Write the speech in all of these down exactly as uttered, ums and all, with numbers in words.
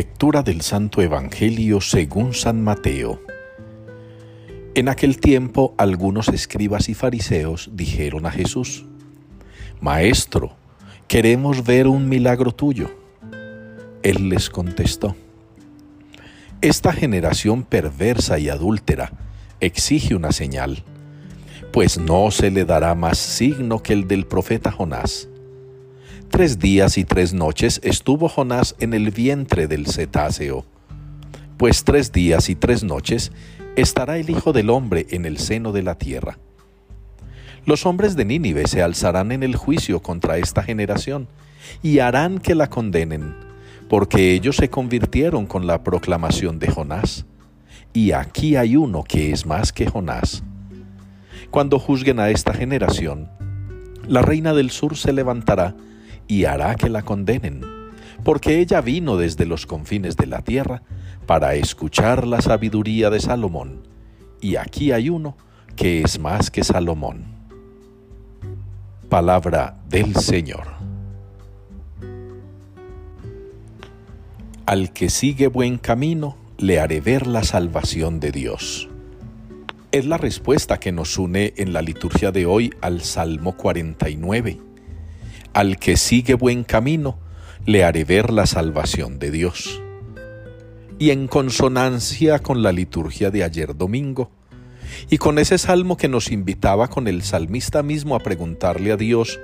Lectura del Santo Evangelio según San Mateo. En aquel tiempo, algunos escribas y fariseos dijeron a Jesús: «Maestro, queremos ver un milagro tuyo». Él les contestó: «Esta generación perversa y adúltera exige una señal, pues no se le dará más signo que el del profeta Jonás. Tres días y tres noches estuvo Jonás en el vientre del cetáceo, pues tres días y tres noches estará el Hijo del Hombre en el seno de la tierra. Los hombres de Nínive se alzarán en el juicio contra esta generación y harán que la condenen, porque ellos se convirtieron con la proclamación de Jonás, y aquí hay uno que es más que Jonás. Cuando juzguen a esta generación, la reina del sur se levantará y hará que la condenen, porque ella vino desde los confines de la tierra para escuchar la sabiduría de Salomón, y aquí hay uno que es más que Salomón». Palabra del Señor. Al que sigue buen camino, le haré ver la salvación de Dios. Es la respuesta que nos une en la liturgia de hoy al Salmo cuarenta y nueve. Al que sigue buen camino, le haré ver la salvación de Dios. Y en consonancia con la liturgia de ayer domingo, y con ese salmo que nos invitaba con el salmista mismo a preguntarle a Dios: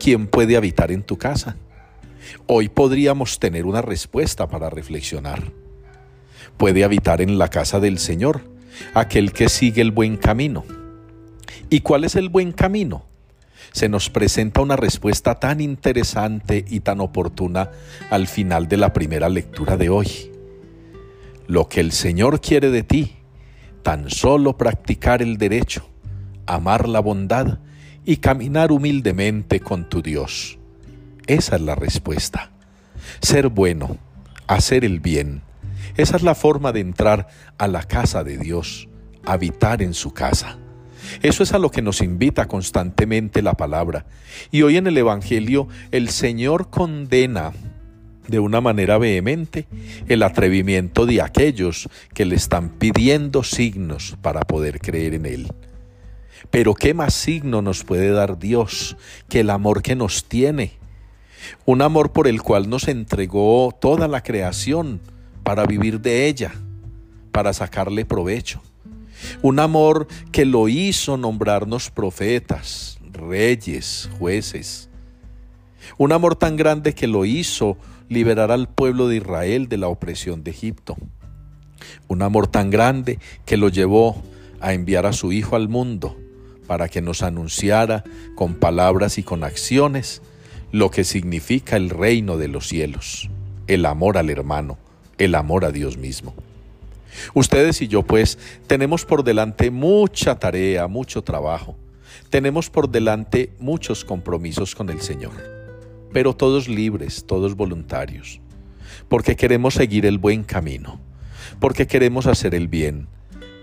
¿quién puede habitar en tu casa? Hoy podríamos tener una respuesta para reflexionar. Puede habitar en la casa del Señor aquel que sigue el buen camino. ¿Y cuál es el buen camino? Se nos presenta una respuesta tan interesante y tan oportuna al final de la primera lectura de hoy. Lo que el Señor quiere de ti: tan solo practicar el derecho, amar la bondad y caminar humildemente con tu Dios. Esa es la respuesta. Ser bueno, hacer el bien. Esa es la forma de entrar a la casa de Dios, habitar en su casa. Eso es a lo que nos invita constantemente la palabra. Y hoy en el Evangelio, el Señor condena de una manera vehemente el atrevimiento de aquellos que le están pidiendo signos para poder creer en Él. Pero ¿qué más signo nos puede dar Dios que el amor que nos tiene? Un amor por el cual nos entregó toda la creación para vivir de ella, para sacarle provecho. Un amor que lo hizo nombrarnos profetas, reyes, jueces. Un amor tan grande que lo hizo liberar al pueblo de Israel de la opresión de Egipto. Un amor tan grande que lo llevó a enviar a su Hijo al mundo para que nos anunciara con palabras y con acciones lo que significa el reino de los cielos, el amor al hermano, el amor a Dios mismo. Ustedes y yo, pues, tenemos por delante mucha tarea, mucho trabajo. Tenemos por delante muchos compromisos con el Señor, pero todos libres, todos voluntarios, porque queremos seguir el buen camino, porque queremos hacer el bien,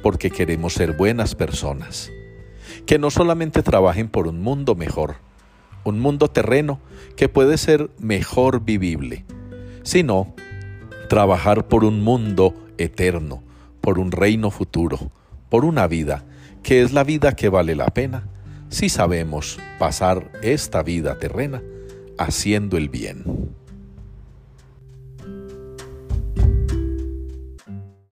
porque queremos ser buenas personas, que no solamente trabajen por un mundo mejor, un mundo terreno que puede ser mejor vivible, sino trabajar por un mundo eterno, por un reino futuro, por una vida que es la vida que vale la pena si sabemos pasar esta vida terrena haciendo el bien.